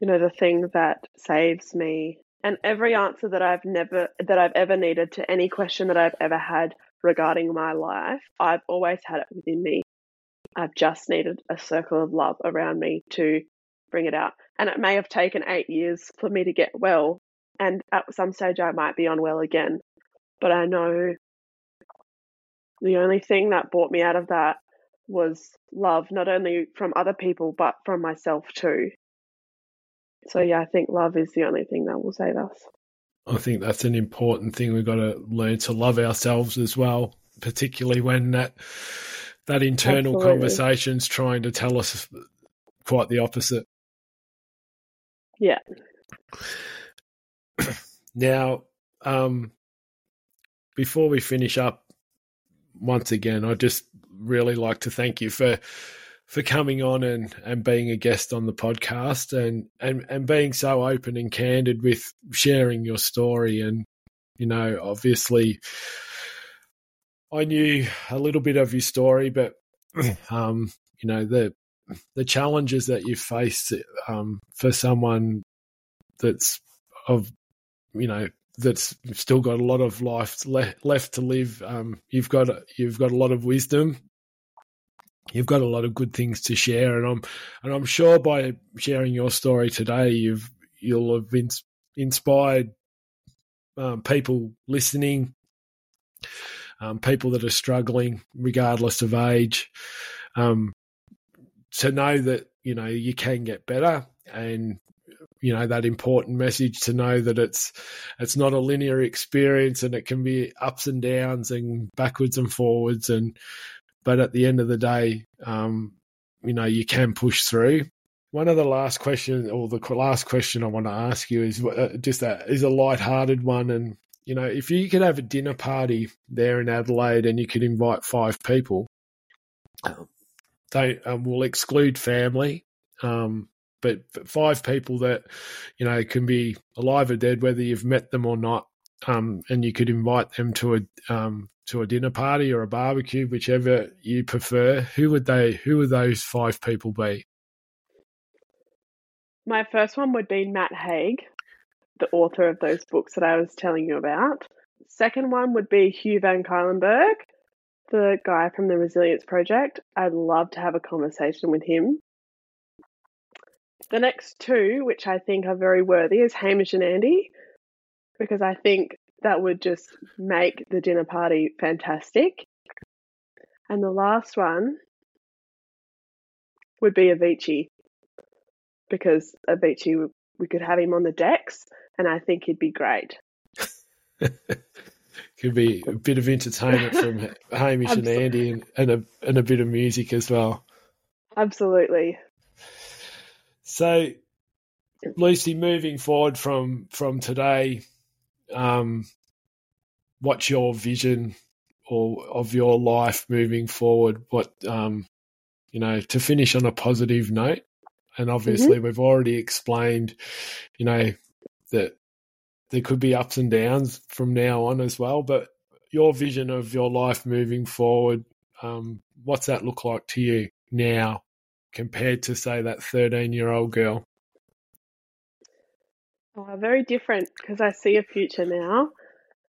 you know, the thing that saves me, and every answer that I've never, that I've ever needed to any question that I've ever had regarding my life, I've always had it within me. I've just needed a circle of love around me to bring it out. And it may have taken eight years for me to get well. And at some stage, I might be unwell again. But I know the only thing that brought me out of that was love, not only from other people, but from myself too. So, yeah, I think love is the only thing that will save us. I think that's an important thing. We've got to learn to love ourselves as well, particularly when that that internal Absolutely. conversation's trying to tell us quite the opposite. Yeah. Now, um, before we finish up, once again, I just really like to thank you for for coming on and, and being a guest on the podcast and, and, and being so open and candid with sharing your story. And, you know, obviously I knew a little bit of your story, but, um, you know, the the challenges that you face um, for someone that's of, you know, that's still got a lot of life le- left to live. Um, you've got you've got a lot of wisdom. You've got a lot of good things to share, and I'm and I'm sure by sharing your story today, you've you'll have been inspired um, people listening, um, people that are struggling, regardless of age, um, to know that you know you can get better, and you know that important message to know that it's it's not a linear experience, and it can be ups and downs, and backwards and forwards, and but at the end of the day, um, you know, you can push through. One of the last questions, or the last question I want to ask you is just that is a lighthearted one. And, you know, if you could have a dinner party there in Adelaide and you could invite five people, they um, will exclude family, um, but five people that, you know, can be alive or dead, whether you've met them or not, um, and you could invite them to a um, to a dinner party or a barbecue, whichever you prefer, who would they, who would those five people be? My first one would be Matt Haig, the author of those books that I was telling you about. Second one would be Hugh Van Cuylenburg, the guy from the Resilience Project. I'd love to have a conversation with him. The next two, which I think are very worthy, is Hamish and Andy, because I think that would just make the dinner party fantastic. And the last one would be Avicii, because Avicii, we could have him on the decks, and I think he'd be great. Could be a bit of entertainment from Hamish and Andy and, and, a, and a bit of music as well. Absolutely. So, Lucy, moving forward from, from today, um, what's your vision or of your life moving forward? What, um, you know, to finish on a positive note, and obviously mm-hmm. we've already explained, you know, that there could be ups and downs from now on as well, but your vision of your life moving forward, um, what's that look like to you now compared to, say, that thirteen-year-old girl? Oh, very different, because I see a future now.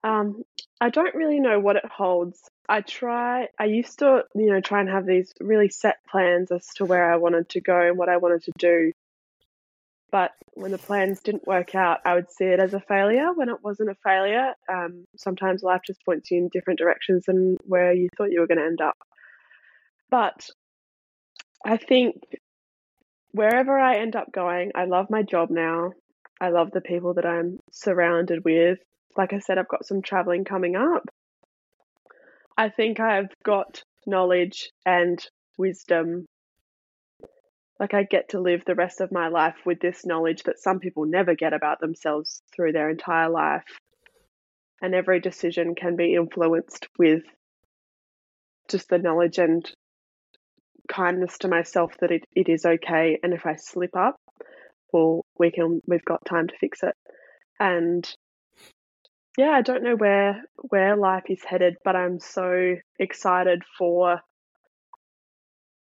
Um, I don't really know what it holds. I try, I used to, you know, try and have these really set plans as to where I wanted to go and what I wanted to do. But when the plans didn't work out, I would see it as a failure when it wasn't a failure. Um, sometimes life just points you in different directions than where you thought you were going to end up. But I think wherever I end up going, I love my job now. I love the people that I'm surrounded with. Like I said, I've got some traveling coming up. I think I've got knowledge and wisdom. Like I get to live the rest of my life with this knowledge that some people never get about themselves through their entire life. And every decision can be influenced with just the knowledge and kindness to myself that it, it is okay. And if I slip up, well, we can, we've got time to fix it. And yeah, I don't know where where life is headed, but I'm so excited for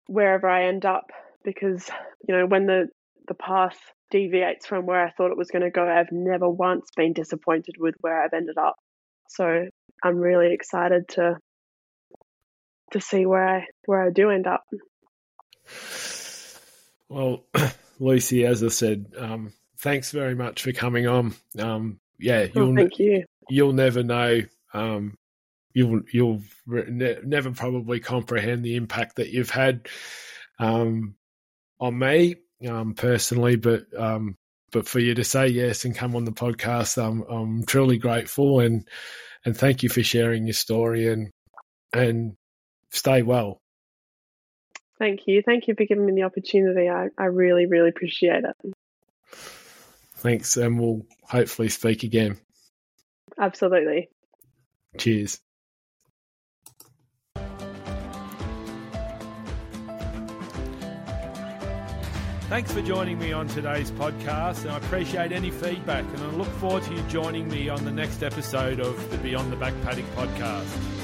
wherever I end up, because, you know, when the, the path deviates from where I thought it was going to go, I've never once been disappointed with where I've ended up. So I'm really excited to to see where I where I do end up. Well, Lucy, as I said, um, thanks very much for coming on. Um, yeah, you'll oh, thank you. You'll never know. Um, you'll you'll re- ne- never probably comprehend the impact that you've had um, on me um, personally, but um, but for you to say yes and come on the podcast, um, I'm truly grateful, and and thank you for sharing your story, and and stay well. Thank you. Thank you for giving me the opportunity. I, I really, really appreciate it. Thanks, and we'll hopefully speak again. Absolutely. Cheers. Thanks for joining me on today's podcast, and I appreciate any feedback, and I look forward to you joining me on the next episode of the Beyond the Back Paddock podcast.